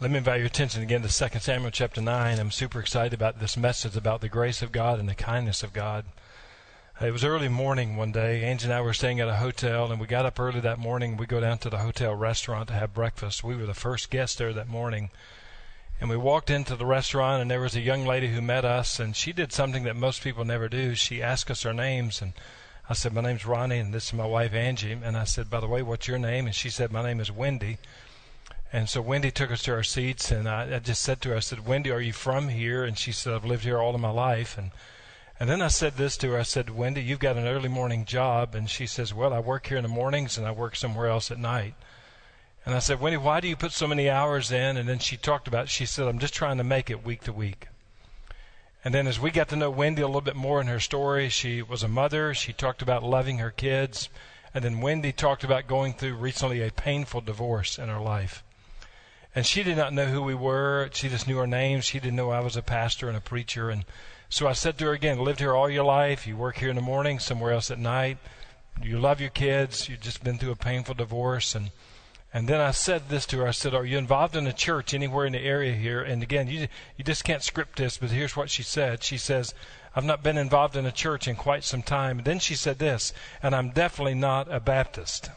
Let me invite your attention again to 2 Samuel chapter 9. I'm super excited about this message about the grace of God and the kindness of God. It was early morning one day. Angie and I were staying at a hotel, and we got up early that morning. We go down to the hotel restaurant to have breakfast. We were the first guests there that morning. And we walked into the restaurant, and there was a young lady who met us, and she did something that most people never do. She asked us our names, and I said, "My name's Ronnie, and this is my wife, Angie." And I said, "By the way, what's your name?" And she said, "My name is Wendy." And so Wendy took us to our seats, and I just said to her, I said, "Wendy, are you from here?" And she said, "I've lived here all of my life." And then I said this to her, I said, "Wendy, you've got an early morning job." And she says, "Well, I work here in the mornings, and I work somewhere else at night." And I said, "Wendy, why do you put so many hours in?" And then she talked about it. She said, "I'm just trying to make it week to week." And then as we got to know Wendy a little bit more in her story, she was a mother. She talked about loving her kids. And then Wendy talked about going through recently a painful divorce in her life. And she did not know who we were. She just knew our names. She didn't know I was a pastor and a preacher. And so I said to her again, "Lived here all your life. You work here in the morning, somewhere else at night. You love your kids. You've just been through a painful divorce." And then I said this to her. I said, "Are you involved in a church anywhere in the area here?" And again, you just can't script this, but here's what she said. She says, "I've not been involved in a church in quite some time." And then she said this, "And I'm definitely not a Baptist."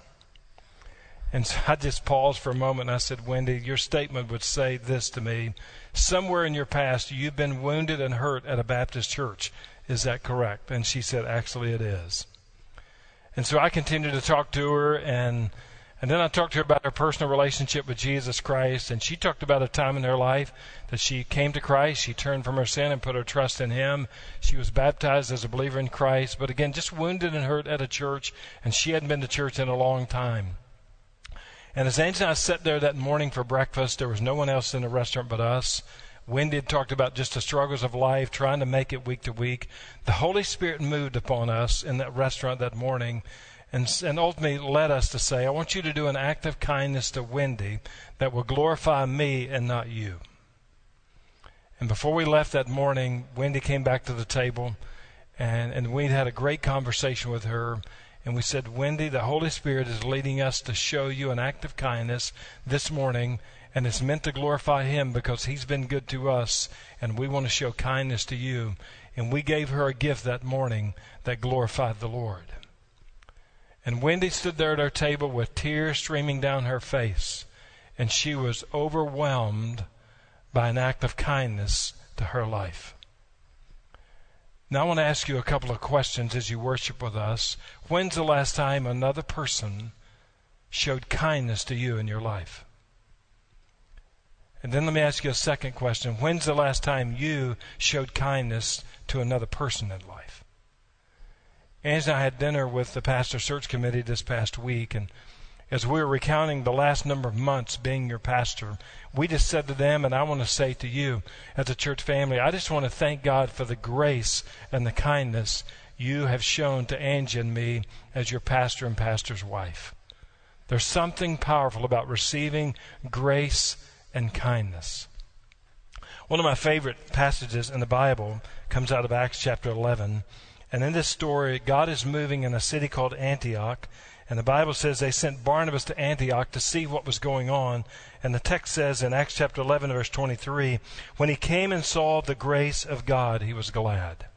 And so I just paused for a moment, and I said, "Wendy, your statement would say this to me. Somewhere in your past, you've been wounded and hurt at a Baptist church. Is that correct?" And she said, "Actually, it is." And so I continued to talk to her, and then I talked to her about her personal relationship with Jesus Christ, and she talked about a time in her life that she came to Christ. She turned from her sin and put her trust in Him. She was baptized as a believer in Christ, but again, just wounded and hurt at a church, and she hadn't been to church in a long time. And as Angie and I sat there that morning for breakfast, there was no one else in the restaurant but us. Wendy had talked about just the struggles of life, trying to make it week to week. The Holy Spirit moved upon us in that restaurant that morning, and ultimately led us to say, "I want you to do an act of kindness to Wendy that will glorify me and not you." And before we left that morning, Wendy came back to the table, and we had a great conversation with her. And we said, "Wendy, the Holy Spirit is leading us to show you an act of kindness this morning, and it's meant to glorify Him because He's been good to us, and we want to show kindness to you." And we gave her a gift that morning that glorified the Lord. And Wendy stood there at our table with tears streaming down her face, and she was overwhelmed by an act of kindness to her life. Now I want to ask you a couple of questions as you worship with us. When's the last time another person showed kindness to you in your life? And then let me ask you a second question. When's the last time you showed kindness to another person in life? Angie and I had dinner with the pastor search committee this past week, and as we were recounting the last number of months being your pastor, we just said to them, and I want to say to you as a church family, I just want to thank God for the grace and the kindness you have shown to Angie and me as your pastor and pastor's wife. There's something powerful about receiving grace and kindness. One of my favorite passages in the Bible comes out of Acts chapter 11. And in this story, God is moving in a city called Antioch. And the Bible says they sent Barnabas to Antioch to see what was going on. And the text says in Acts chapter 11, verse 23, "When he came and saw the grace of God, he was glad."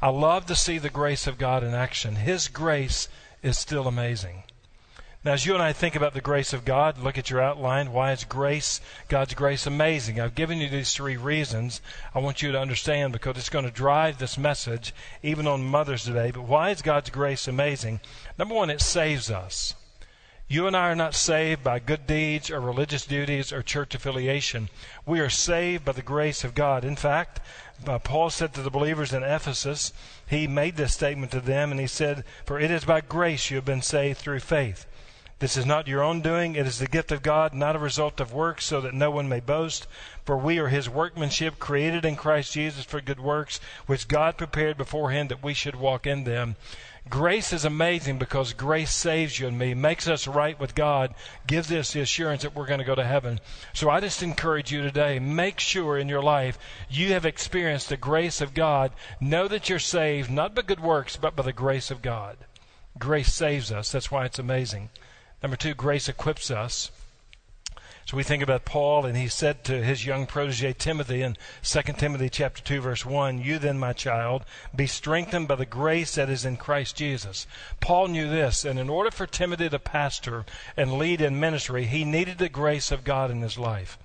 I love to see the grace of God in action. His grace is still amazing. Now, as you and I think about the grace of God, look at your outline. Why is God's grace amazing? I've given you these three reasons I want you to understand because it's going to drive this message even on Mother's Day. But why is God's grace amazing? Number one, it saves us. You and I are not saved by good deeds or religious duties or church affiliation. We are saved by the grace of God. In fact, Paul said to the believers in Ephesus, he made this statement to them, and he said, "For it is by grace you have been saved through faith. This is not your own doing. It is the gift of God, not a result of works, so that no one may boast. For we are His workmanship, created in Christ Jesus for good works, which God prepared beforehand that we should walk in them." Grace is amazing because grace saves you and me, makes us right with God, gives us the assurance that we're going to go to heaven. So I just encourage you today, make sure in your life you have experienced the grace of God. Know that you're saved, not by good works, but by the grace of God. Grace saves us. That's why it's amazing. Number two, grace equips us. So we think about Paul, and he said to his young protege Timothy in 2 Timothy chapter 2, verse 1, "You then, my child, be strengthened by the grace that is in Christ Jesus." Paul knew this, and in order for Timothy to pastor and lead in ministry, he needed the grace of God in his life.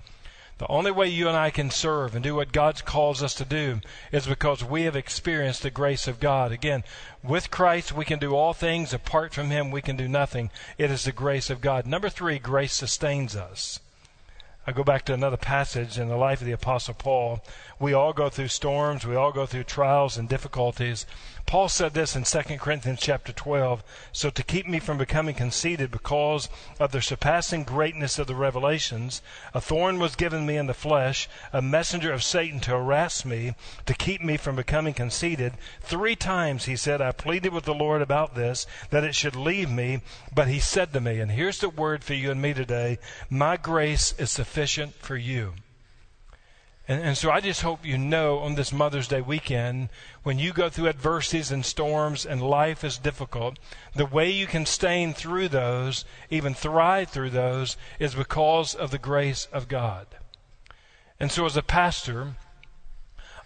The only way you and I can serve and do what God calls us to do is because we have experienced the grace of God. Again, with Christ, we can do all things. Apart from him, we can do nothing. It is the grace of God. Number three, grace sustains us. I go back to another passage in the life of the Apostle Paul. We all go through storms. We all go through trials and difficulties. Paul said this in 2 Corinthians chapter 12, "So to keep me from becoming conceited because of the surpassing greatness of the revelations, a thorn was given me in the flesh, a messenger of Satan to harass me, to keep me from becoming conceited. 3 times, he said, I pleaded with the Lord about this, that it should leave me, but he said to me," and here's the word for you and me today, "My grace is sufficient for you." And so I just hope you know on this Mother's Day weekend, when you go through adversities and storms and life is difficult, the way you can sustain through those, even thrive through those, is because of the grace of God. And so as a pastor,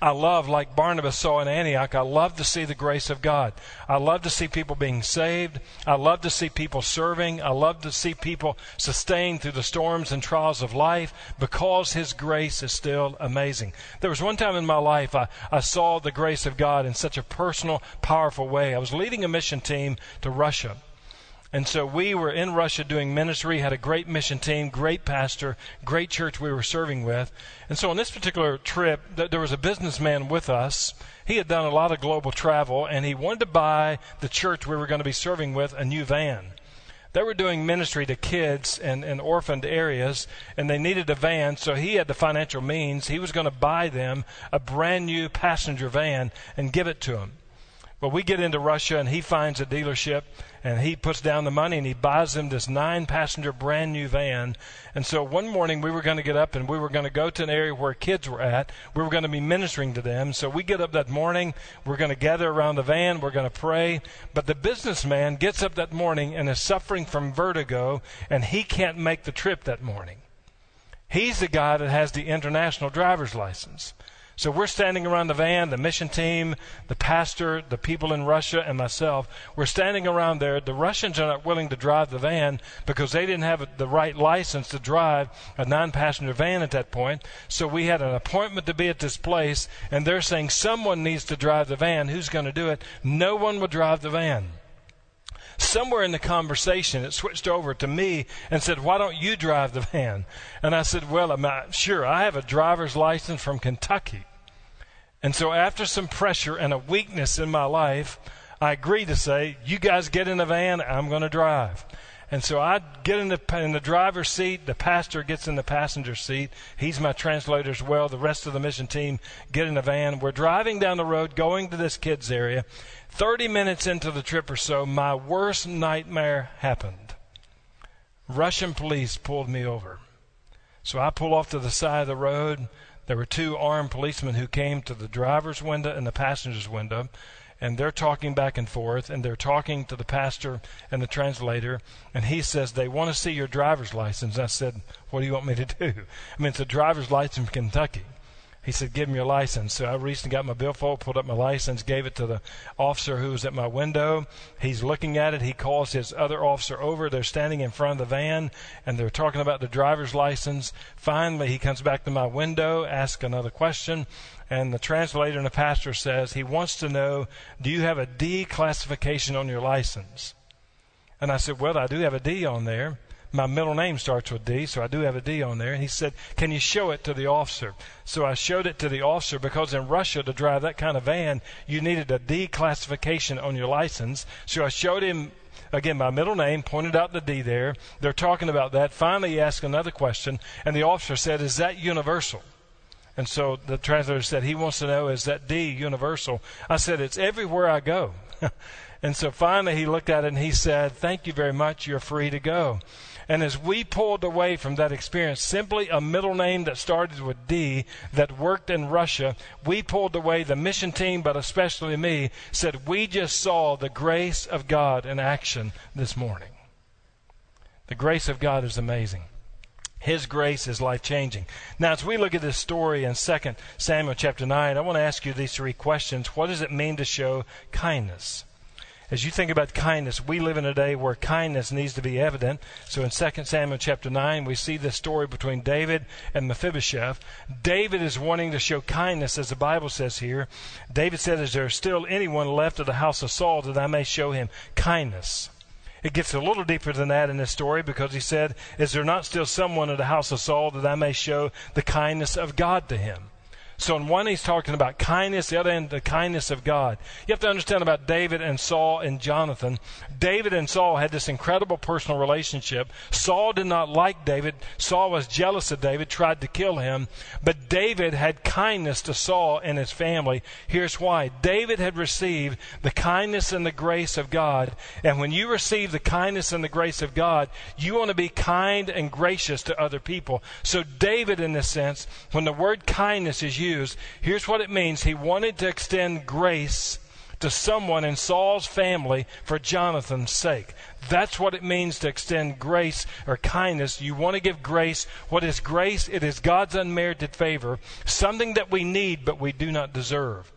I love, like Barnabas saw in Antioch, I love to see the grace of God. I love to see people being saved. I love to see people serving. I love to see people sustained through the storms and trials of life because his grace is still amazing. There was one time in my life I saw the grace of God in such a personal, powerful way. I was leading a mission team to Russia. And so we were in Russia doing ministry, had a great mission team, great pastor, great church we were serving with. And so on this particular trip, there was a businessman with us. He had done a lot of global travel, and he wanted to buy the church we were going to be serving with a new van. They were doing ministry to kids in orphaned areas, and they needed a van, so he had the financial means. He was going to buy them a brand new passenger van and give it to them. Well, we get into Russia, and he finds a dealership, and he puts down the money, and he buys them this 9-passenger brand-new van. And so one morning we were going to get up, and we were going to go to an area where kids were at. We were going to be ministering to them. So we get up that morning. We're going to gather around the van. We're going to pray. But the businessman gets up that morning and is suffering from vertigo, and he can't make the trip that morning. He's the guy that has the international driver's license. So we're standing around the van, the mission team, the pastor, the people in Russia, and myself. We're standing around there. The Russians are not willing to drive the van because they didn't have the right license to drive a 9-passenger van at that point. So we had an appointment to be at this place, and they're saying someone needs to drive the van. Who's going to do it? No one will drive the van. Somewhere in the conversation, it switched over to me and said, "Why don't you drive the van?" And I said, "Well, I have a driver's license from Kentucky." And so after some pressure and a weakness in my life, I agreed to say, "You guys get in the van, I'm going to drive." And so I get in the driver's seat. The pastor gets in the passenger seat. He's my translator as well. The rest of the mission team get in the van. We're driving down the road, going to this kids' area. 30 minutes into the trip or so, my worst nightmare happened. Russian police pulled me over. So I pull off to the side of the road. There were 2 armed policemen who came to the driver's window and the passenger's window. And they're talking back and forth, and they're talking to the pastor and the translator, and he says, "They want to see your driver's license." I said, "What do you want me to do? It's a driver's license from Kentucky." He said, "Give me your license." So I reached and got my billfold, pulled up my license, gave it to the officer who was at my window. He's looking at it. He calls his other officer over. They're standing in front of the van, and they're talking about the driver's license. Finally, he comes back to my window, asks another question. And the translator and the pastor says, he wants to know, "Do you have a D classification on your license?" And I said, "Well, I do have a D on there. My middle name starts with D, so I do have a D on there." And he said, "Can you show it to the officer?" So I showed it to the officer, because in Russia, to drive that kind of van, you needed a D classification on your license. So I showed him, again, my middle name, pointed out the D there. They're talking about that. Finally, he asked another question, and the officer said, "Is that universal?" And so the translator said, he wants to know, "Is that D universal?" I said, "It's everywhere I go." And so finally he looked at it and he said, "Thank you very much. You're free to go." And as we pulled away from that experience, simply a middle name that started with D that worked in Russia, we pulled away, the mission team, but especially me, said we just saw the grace of God in action this morning. The grace of God is amazing. His grace is life-changing. Now, as we look at this story in 2 Samuel chapter 9, I want to ask you these three questions. What does it mean to show kindness? As you think about kindness, we live in a day where kindness needs to be evident. So in 2 Samuel chapter 9, we see this story between David and Mephibosheth. David is wanting to show kindness, as the Bible says here. David said, "Is there still anyone left of the house of Saul that I may show him kindness?" It gets a little deeper than that in this story, because he said, "Is there not still someone in the house of Saul that I may show the kindness of God to him?" So on one, he's talking about kindness, the other end, the kindness of God. You have to understand about David and Saul and Jonathan. David and Saul had this incredible personal relationship. Saul did not like David. Saul was jealous of David, tried to kill him. But David had kindness to Saul and his family. Here's why. David had received the kindness and the grace of God. And when you receive the kindness and the grace of God, you want to be kind and gracious to other people. So David, in this sense, when the word kindness is used, here's what it means. He wanted to extend grace to someone in Saul's family for Jonathan's sake. That's what it means to extend grace or kindness. You want to give grace. What is grace? It is God's unmerited favor, something that we need but we do not deserve.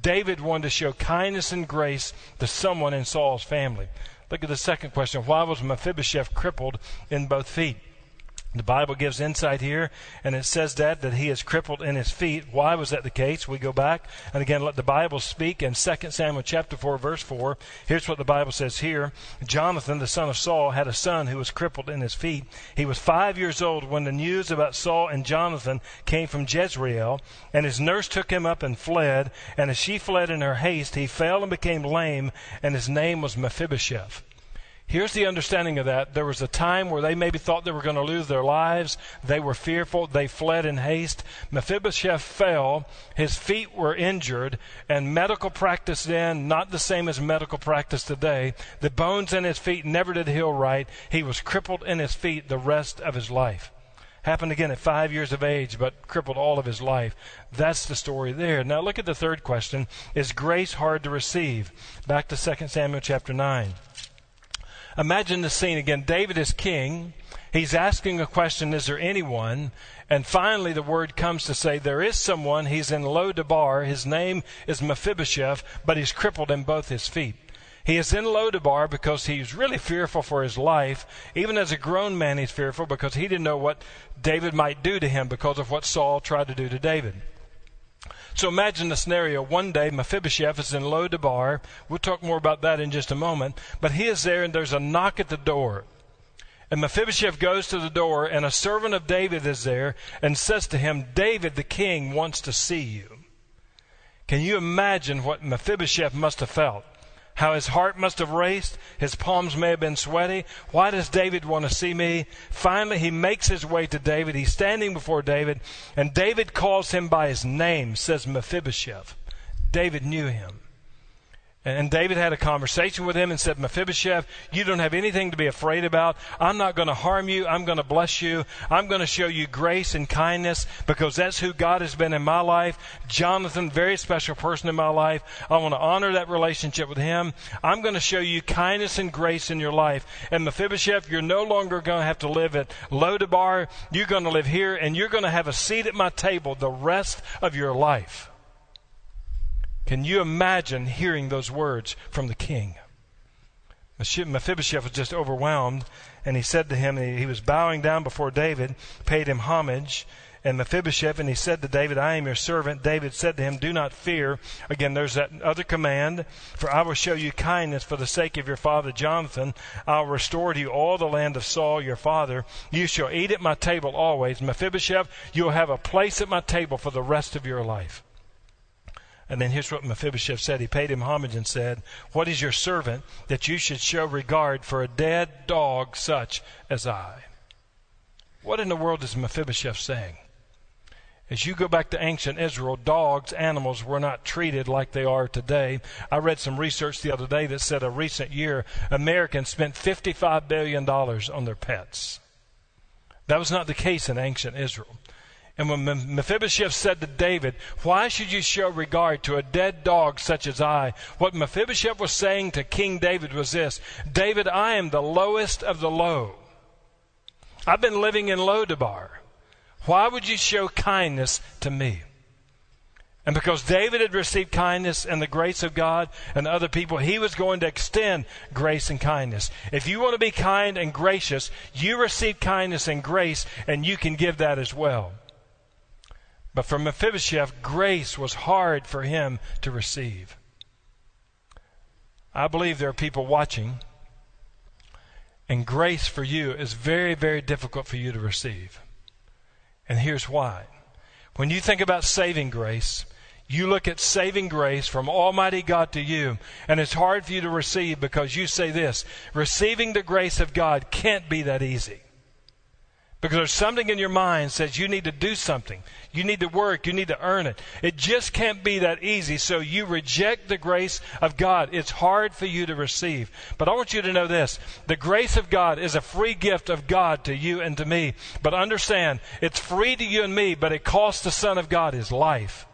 David wanted to show kindness and grace to someone in Saul's family. Look at the second question. Why was Mephibosheth crippled in both feet? The Bible gives insight here, and it says that he is crippled in his feet. Why was that the case? We go back, and again, let the Bible speak. In 2 Samuel chapter 4, verse 4, here's what the Bible says here. Jonathan, the son of Saul, had a son who was crippled in his feet. He was 5 years old when the news about Saul and Jonathan came from Jezreel, and his nurse took him up and fled. And as she fled in her haste, he fell and became lame, and his name was Mephibosheth. Here's the understanding of that. There was a time where they maybe thought they were going to lose their lives. They were fearful. They fled in haste. Mephibosheth fell. His feet were injured. And medical practice then, not the same as medical practice today. The bones in his feet never did heal right. He was crippled in his feet the rest of his life. Happened again at 5 years of age, but crippled all of his life. That's the story there. Now look at the third question. Is grace hard to receive? Back to 2 Samuel chapter 9. Imagine the scene again. David is king. He's asking a question, is there anyone? And finally the word comes to say there is someone. He's in Lodabar. His name is Mephibosheth, but he's crippled in both his feet. He is in Lodabar because he's really fearful for his life. Even as a grown man, he's fearful because he didn't know what David might do to him because of what Saul tried to do to David. So imagine the scenario. One day, Mephibosheth is in Lodabar. We'll talk more about that in just a moment. But he is there, and there's a knock at the door. And Mephibosheth goes to the door, and a servant of David is there and says to him, "David, the king, wants to see you." Can you imagine what Mephibosheth must have felt? How his heart must have raced. His palms may have been sweaty. Why does David want to see me? Finally, he makes his way to David. He's standing before David, and David calls him by his name, says Mephibosheth. David knew him. And David had a conversation with him and said, "Mephibosheth, you don't have anything to be afraid about. I'm not going to harm you. I'm going to bless you. I'm going to show you grace and kindness because that's who God has been in my life. Jonathan, very special person in my life. I want to honor that relationship with him. I'm going to show you kindness and grace in your life. And Mephibosheth, you're no longer going to have to live at Lodabar. You're going to live here, and you're going to have a seat at my table the rest of your life." Can you imagine hearing those words from the king? Mephibosheth was just overwhelmed, and he said to him, he was bowing down before David, paid him homage, and Mephibosheth, and he said to David, "I am your servant." David said to him, "Do not fear." Again, there's that other command. "For I will show you kindness for the sake of your father Jonathan. I'll restore to you all the land of Saul, your father. You shall eat at my table always." Mephibosheth, you'll have a place at my table for the rest of your life. And then here's what Mephibosheth said. He paid him homage and said, "What is your servant that you should show regard for a dead dog such as I?" What in the world is Mephibosheth saying? As you go back to ancient Israel, dogs, animals were not treated like they are today. I read some research the other day that said a recent year, Americans spent $55 billion on their pets. That was not the case in ancient Israel. And when Mephibosheth said to David, "Why should you show regard to a dead dog such as I?" What Mephibosheth was saying to King David was this, "David, I am the lowest of the low. I've been living in Lodabar. Why would you show kindness to me? And because David had received kindness and the grace of God and the other people, he was going to extend grace and kindness. If you want to be kind and gracious, you receive kindness and grace, and you can give that as well. But for Mephibosheth, grace was hard for him to receive. I believe there are people watching, and grace for you is very, very difficult for you to receive. And here's why. When you think about saving grace, you look at saving grace from Almighty God to you, and it's hard for you to receive because you say this: receiving the grace of God can't be that easy. Because there's something in your mind that says you need to do something. You need to work. You need to earn it. It just can't be that easy. So you reject the grace of God. It's hard for you to receive. But I want you to know this. The grace of God is a free gift of God to you and to me. But understand, it's free to you and me, but it cost the Son of God his life.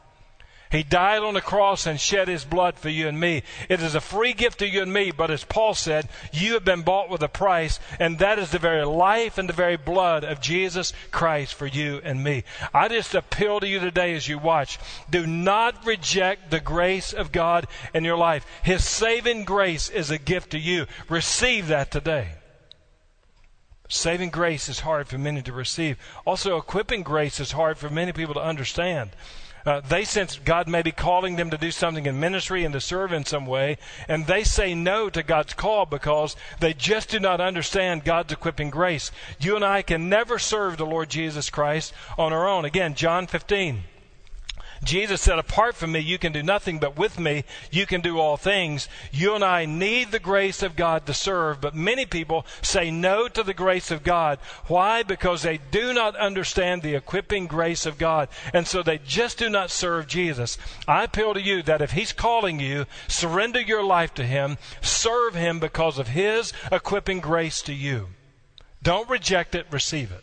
He died on the cross and shed his blood for you and me. It is a free gift to you and me, but as Paul said, you have been bought with a price, and that is the very life and the very blood of Jesus Christ for you and me. I just appeal to you today as you watch, do not reject the grace of God in your life. His saving grace is a gift to you. Receive that today. Saving grace is hard for many to receive. Also, equipping grace is hard for many people to understand. They sense God may be calling them to do something in ministry and to serve in some way, and they say no to God's call because they just do not understand God's equipping grace. You and I can never serve the Lord Jesus Christ on our own. Again, John 15. Jesus said, apart from me, you can do nothing, but with me, you can do all things. You and I need the grace of God to serve, but many people say no to the grace of God. Why? Because they do not understand the equipping grace of God, and so they just do not serve Jesus. I appeal to you that if he's calling you, surrender your life to him, serve him because of his equipping grace to you. Don't reject it, receive it.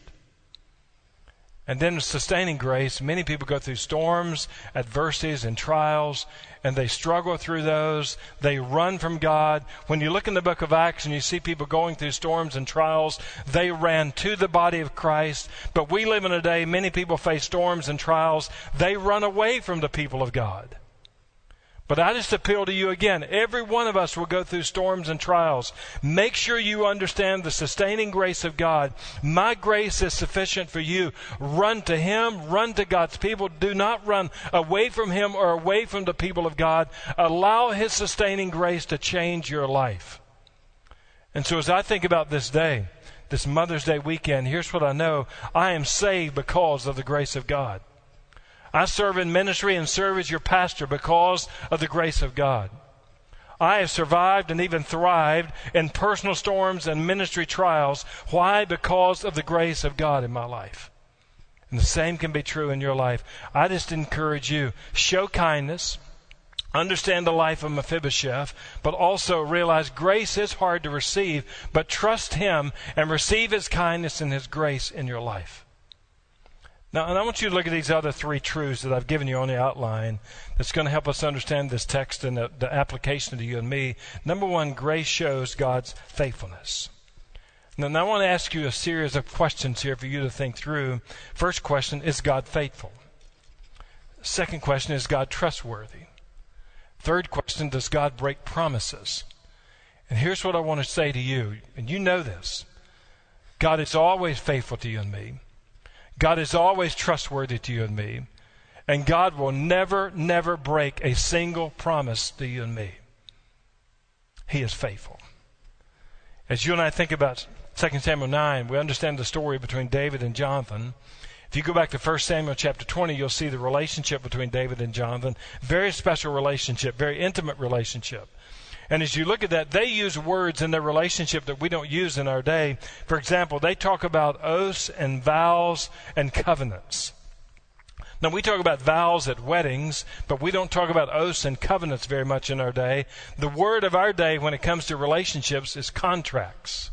And then sustaining grace, many people go through storms, adversities, and trials, and they struggle through those. They run from God. When you look in the book of Acts and you see people going through storms and trials, they ran to the body of Christ. But we live in a day, many people face storms and trials. They run away from the people of God. But I just appeal to you again, every one of us will go through storms and trials. Make sure you understand the sustaining grace of God. My grace is sufficient for you. Run to him, run to God's people. Do not run away from him or away from the people of God. Allow his sustaining grace to change your life. And so as I think about this day, this Mother's Day weekend, here's what I know. I am saved because of the grace of God. I serve in ministry and serve as your pastor because of the grace of God. I have survived and even thrived in personal storms and ministry trials. Why? Because of the grace of God in my life. And the same can be true in your life. I just encourage you, show kindness, understand the life of Mephibosheth, but also realize grace is hard to receive, but trust him and receive his kindness and his grace in your life. Now, and I want you to look at these other three truths that I've given you on the outline that's going to help us understand this text and the application to you and me. Number one, grace shows God's faithfulness. Now, I want to ask you a series of questions here for you to think through. First question, is God faithful? Second question, is God trustworthy? Third question, does God break promises? And here's what I want to say to you, and you know this. God is always faithful to you and me. God is always trustworthy to you and me, and God will never, never break a single promise to you and me. He is faithful. As you and I think about 2 Samuel 9, we understand the story between David and Jonathan. If you go back to 1 Samuel chapter 20, you'll see the relationship between David and Jonathan. Very special relationship, very intimate relationship. And as you look at that, they use words in their relationship that we don't use in our day. For example, they talk about oaths and vows and covenants. Now, we talk about vows at weddings, but we don't talk about oaths and covenants very much in our day. The word of our day when it comes to relationships is contracts.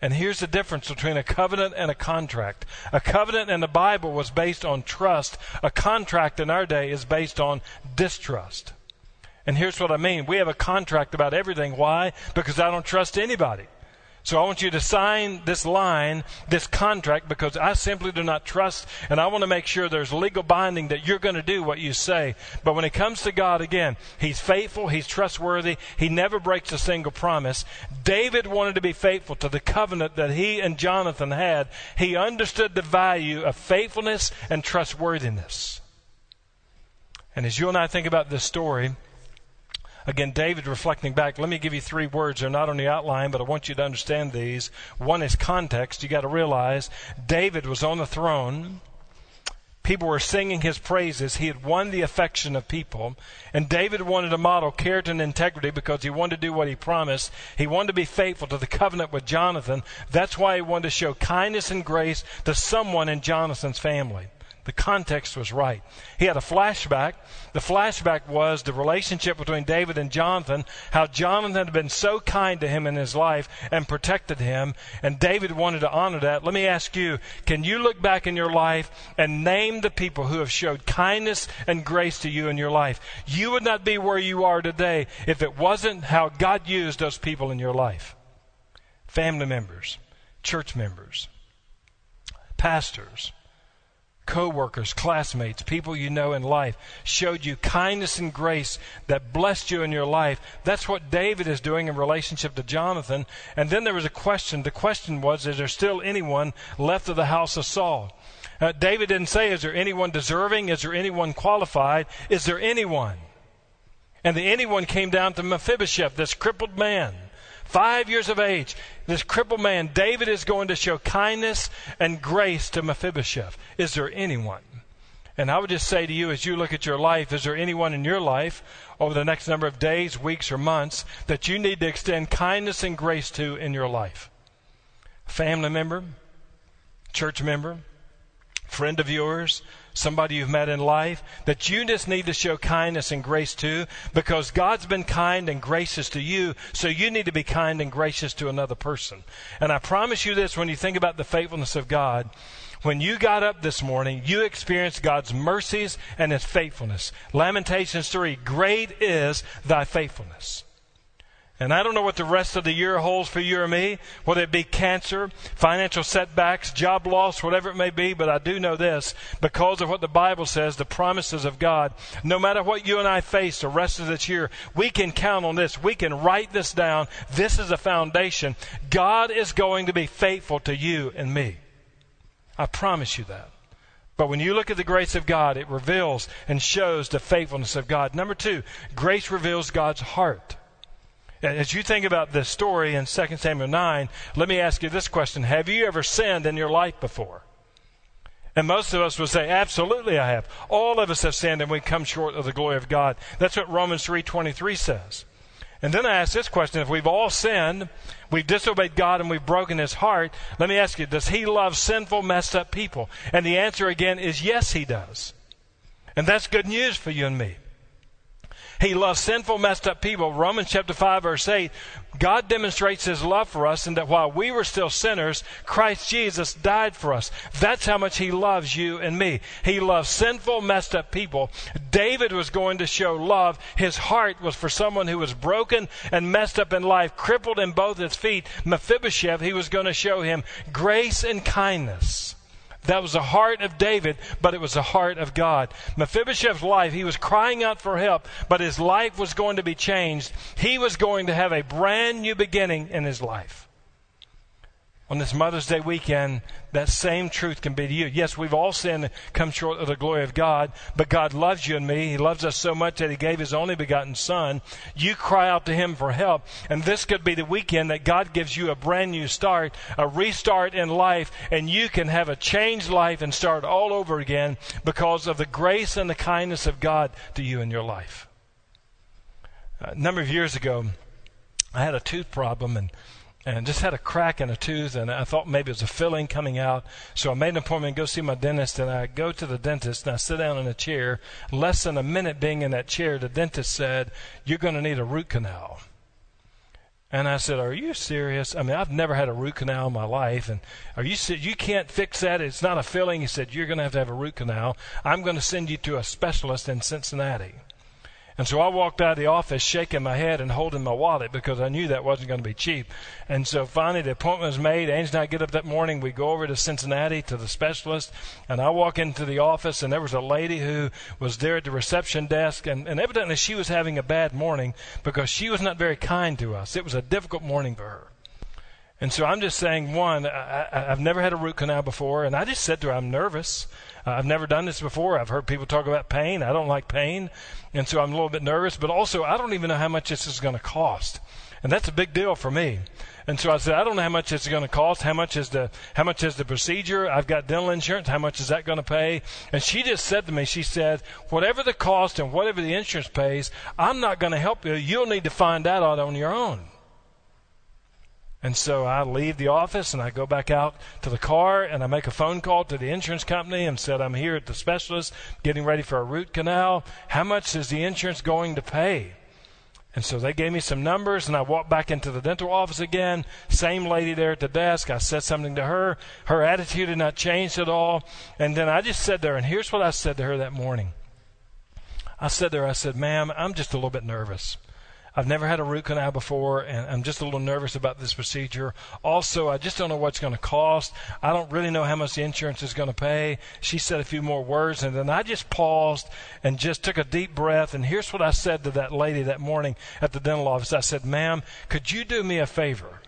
And here's the difference between a covenant and a contract. A covenant in the Bible was based on trust. A contract in our day is based on distrust. And here's what I mean. We have a contract about everything. Why? Because I don't trust anybody. So I want you to sign this line, this contract, because I simply do not trust, and I want to make sure there's legal binding that you're going to do what you say. But when it comes to God, again, He's faithful, He's trustworthy, He never breaks a single promise. David wanted to be faithful to the covenant that he and Jonathan had. He understood the value of faithfulness and trustworthiness. And as you and I think about this story, again, David reflecting back, let me give you three words. They're not on the outline, but I want you to understand these. One is context. You got to realize David was on the throne. People were singing his praises. He had won the affection of people. And David wanted to model character and integrity because he wanted to do what he promised. He wanted to be faithful to the covenant with Jonathan. That's why he wanted to show kindness and grace to someone in Jonathan's family. The context was right. He had a flashback. The flashback was the relationship between David and Jonathan, how Jonathan had been so kind to him in his life and protected him, and David wanted to honor that. Let me ask you, can you look back in your life and name the people who have showed kindness and grace to you in your life? You would not be where you are today if it wasn't how God used those people in your life. Family members, church members, pastors, co-workers, classmates, people you know in life, showed you kindness and grace that blessed you in your life. That's what David is doing in relationship to Jonathan. And then there was a question. The question was, is there still anyone left of the house of Saul? David didn't say, is there anyone deserving? Is there anyone qualified? Is there anyone? And the anyone came down to Mephibosheth, this crippled man. 5 years of age, this crippled man, David is going to show kindness and grace to Mephibosheth. Is there anyone? And I would just say to you, as you look at your life, is there anyone in your life over the next number of days, weeks, or months that you need to extend kindness and grace to in your life? Family member, church member, friend of yours, somebody you've met in life that you just need to show kindness and grace to, because God's been kind and gracious to you, so you need to be kind and gracious to another person. And I promise you this, when you think about the faithfulness of God, when you got up this morning, you experienced God's mercies and His faithfulness. Lamentations 3, great is thy faithfulness. And I don't know what the rest of the year holds for you or me, whether it be cancer, financial setbacks, job loss, whatever it may be, but I do know this, because of what the Bible says, the promises of God, no matter what you and I face the rest of this year, we can count on this. We can write this down. This is a foundation. God is going to be faithful to you and me. I promise you that. But when you look at the grace of God, it reveals and shows the faithfulness of God. Number two, grace reveals God's heart. As you think about this story in 2 Samuel 9, let me ask you this question. Have you ever sinned in your life before? And most of us would say, absolutely I have. All of us have sinned and we come short of the glory of God. That's what Romans 3:23 says. And then I ask this question. If we've all sinned, we've disobeyed God and we've broken His heart, let me ask you, does He love sinful, messed up people? And the answer again is yes, He does. And that's good news for you and me. He loves sinful, messed up people. Romans chapter 5, verse 8, God demonstrates His love for us in that while we were still sinners, Christ Jesus died for us. That's how much He loves you and me. He loves sinful, messed up people. David was going to show love. His heart was for someone who was broken and messed up in life, crippled in both his feet. Mephibosheth, he was going to show him grace and kindness. That was the heart of David, but it was the heart of God. Mephibosheth's life, he was crying out for help, but his life was going to be changed. He was going to have a brand new beginning in his life. On this Mother's Day weekend, that same truth can be to you. Yes, we've all sinned and come short of the glory of God, but God loves you and me. He loves us so much that He gave His only begotten Son. You cry out to Him for help, and this could be the weekend that God gives you a brand new start, a restart in life, and you can have a changed life and start all over again because of the grace and the kindness of God to you in your life. A number of years ago, I had a tooth problem, and just had a crack in a tooth, and I thought maybe it was a filling coming out. So I made an appointment to go see my dentist, and I go to the dentist, and I sit down in a chair. Less than a minute being in that chair, the dentist said, "You're going to need a root canal." And I said, "Are you serious? I mean, I've never had a root canal in my life. And you can't fix that? It's not a filling." He said, "You're going to have a root canal. I'm going to send you to a specialist in Cincinnati." And so I walked out of the office shaking my head and holding my wallet because I knew that wasn't going to be cheap. And so finally the appointment was made. Angie and I get up that morning. We go over to Cincinnati to the specialist. And I walk into the office, and there was a lady who was there at the reception desk. And evidently she was having a bad morning because she was not very kind to us. It was a difficult morning for her. And so I'm just saying, one, I've never had a root canal before. And I just said to her, I'm nervous. I've never done this before. I've heard people talk about pain. I don't like pain. And so I'm a little bit nervous. But also, I don't even know how much this is going to cost. And that's a big deal for me. And so I said, I don't know how much it's going to cost. How much is the procedure? I've got dental insurance. How much is that going to pay? And she just said to me, she said, whatever the cost and whatever the insurance pays, I'm not going to help you. You'll need to find out on your own. And so I leave the office and I go back out to the car and I make a phone call to the insurance company and said, I'm here at the specialist getting ready for a root canal. How much is the insurance going to pay? And so they gave me some numbers and I walked back into the dental office again. Same lady there at the desk. I said something to her. Her attitude had not changed at all. And then I just said to her, and here's what I said to her that morning. I said to her, I said, ma'am, I'm just a little bit nervous. I've never had a root canal before, and I'm just a little nervous about this procedure. Also, I just don't know what's going to cost. I don't really know how much the insurance is going to pay. She said a few more words, and then I just paused and just took a deep breath, and here's what I said to that lady that morning at the dental office. I said, ma'am, could you do me a favor?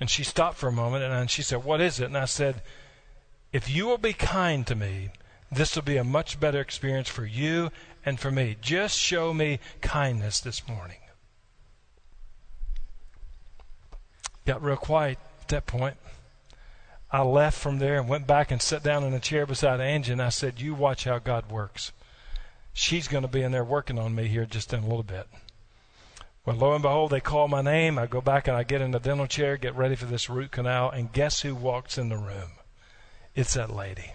And she stopped for a moment, and she said, what is it? And I said, if you will be kind to me, this will be a much better experience for you and for me. Just show me kindness this morning. Got real quiet at that point. I left from there and went back and sat down in a chair beside Angie, and I said, you watch how God works. She's going to be in there working on me here just in a little bit. Well, lo and behold, they call my name. I go back and I get in the dental chair, get ready for this root canal, and guess who walks in the room? It's that lady.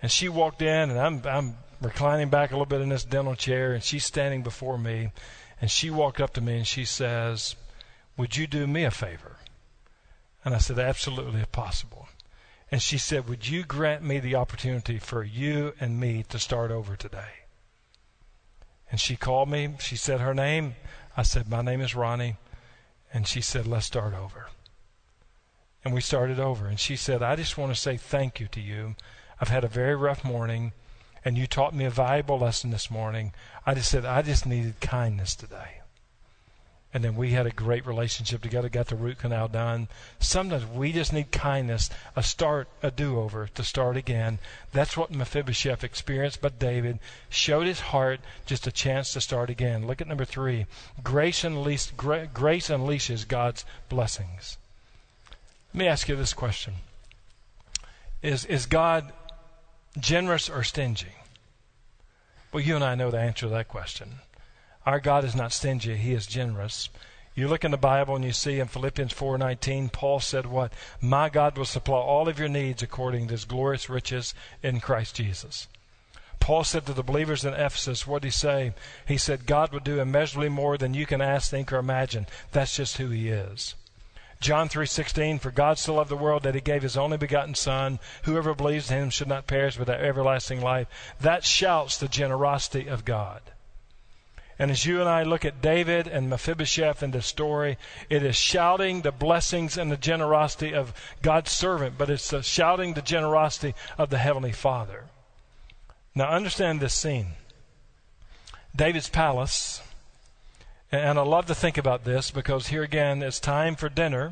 And she walked in, and I'm reclining back a little bit in this dental chair, and she's standing before me, and she walked up to me and she says, would you do me a favor? And I said, absolutely, if possible. And she said, would you grant me the opportunity for you and me to start over today? And she called me, she said her name, I said, my name is Ronnie, and she said, let's start over. And we started over, and she said, I just want to say thank you to you. I've had a very rough morning, and you taught me a valuable lesson this morning. I just said, I just needed kindness today. And then we had a great relationship together, got the root canal done. Sometimes we just need kindness, a start, a do-over, to start again. That's what Mephibosheth experienced, but David showed his heart just a chance to start again. Look at number 3. Grace unleashes God's blessings. Let me ask you this question. Is God generous or stingy? Well, you and I know the answer to that question. Our God is not stingy. He is generous. You look in the Bible and you see in Philippians 4:19, Paul said what? My God will supply all of your needs according to his glorious riches in Christ Jesus. Paul said to the believers in Ephesus, what did he say? He said, God will do immeasurably more than you can ask, think, or imagine. That's just who he is. John 3:16, for God so loved the world that he gave his only begotten Son. Whoever believes in him should not perish but have everlasting life. That shouts the generosity of God. And as you and I look at David and Mephibosheth and this story, it is shouting the blessings and the generosity of God's servant, but it's shouting the generosity of the Heavenly Father. Now understand this scene. David's palace. And I love to think about this because here again, it's time for dinner.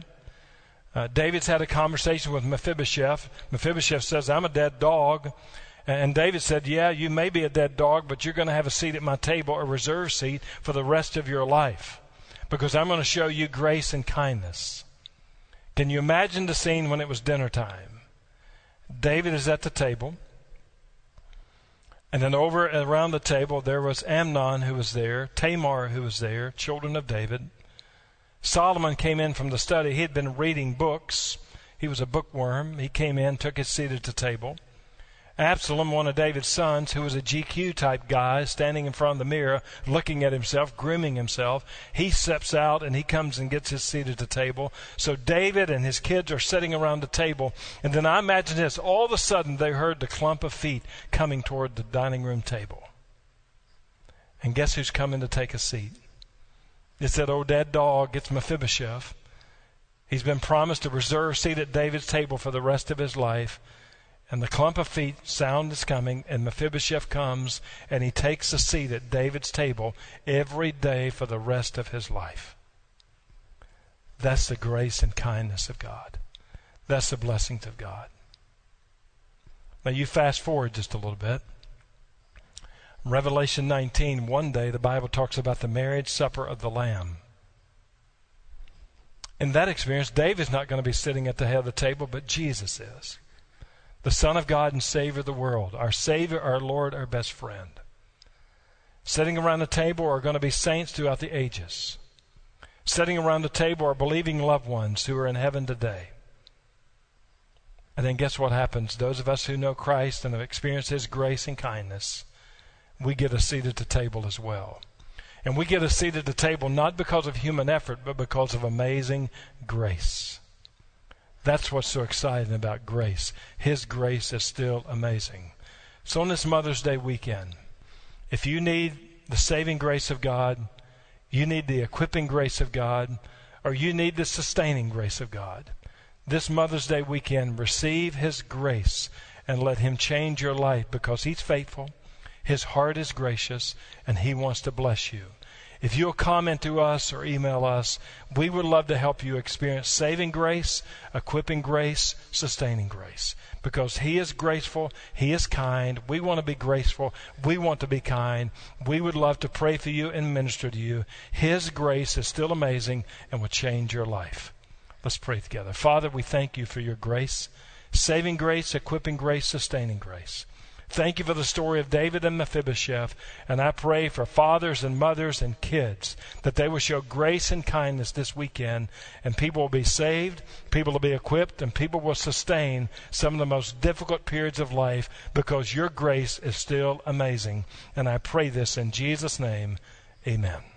David's had a conversation with Mephibosheth. Mephibosheth says, I'm a dead dog. And David said, yeah, you may be a dead dog, but you're going to have a seat at my table, a reserved seat, for the rest of your life. Because I'm going to show you grace and kindness. Can you imagine the scene when it was dinner time? David is at the table. And then over and around the table, there was Amnon who was there, Tamar who was there, children of David. Solomon came in from the study. He had been reading books. He was a bookworm. He came in, took his seat at the table. Absalom, one of David's sons, who was a GQ-type guy, standing in front of the mirror, looking at himself, grooming himself. He steps out, and he comes and gets his seat at the table. So David and his kids are sitting around the table. And then I imagine this. All of a sudden, they heard the clump of feet coming toward the dining room table. And guess who's coming to take a seat? It's that old dead dog. It's Mephibosheth. He's been promised a reserved seat at David's table for the rest of his life. And the clump of feet sound is coming, and Mephibosheth comes, and he takes a seat at David's table every day for the rest of his life. That's the grace and kindness of God. That's the blessings of God. Now you fast forward just a little bit. Revelation 19, one day the Bible talks about the marriage supper of the Lamb. In that experience, David's not going to be sitting at the head of the table, but Jesus is. The Son of God and Savior of the world, our Savior, our Lord, our best friend. Sitting around the table are going to be saints throughout the ages. Sitting around the table are believing loved ones who are in heaven today. And then guess what happens? Those of us who know Christ and have experienced His grace and kindness, we get a seat at the table as well. And we get a seat at the table not because of human effort, but because of amazing grace. That's what's so exciting about grace. His grace is still amazing. So on this Mother's Day weekend, if you need the saving grace of God, you need the equipping grace of God, or you need the sustaining grace of God, this Mother's Day weekend, receive His grace and let Him change your life, because He's faithful. His heart is gracious, and He wants to bless you. If you'll comment to us or email us, we would love to help you experience saving grace, equipping grace, sustaining grace. Because He is graceful, He is kind. We want to be graceful. We want to be kind. We would love to pray for you and minister to you. His grace is still amazing and will change your life. Let's pray together. Father, we thank You for Your grace, saving grace, equipping grace, sustaining grace. Thank You for the story of David and Mephibosheth, and I pray for fathers and mothers and kids that they will show grace and kindness this weekend, and people will be saved, people will be equipped, and people will sustain some of the most difficult periods of life because Your grace is still amazing. And I pray this in Jesus' name, amen.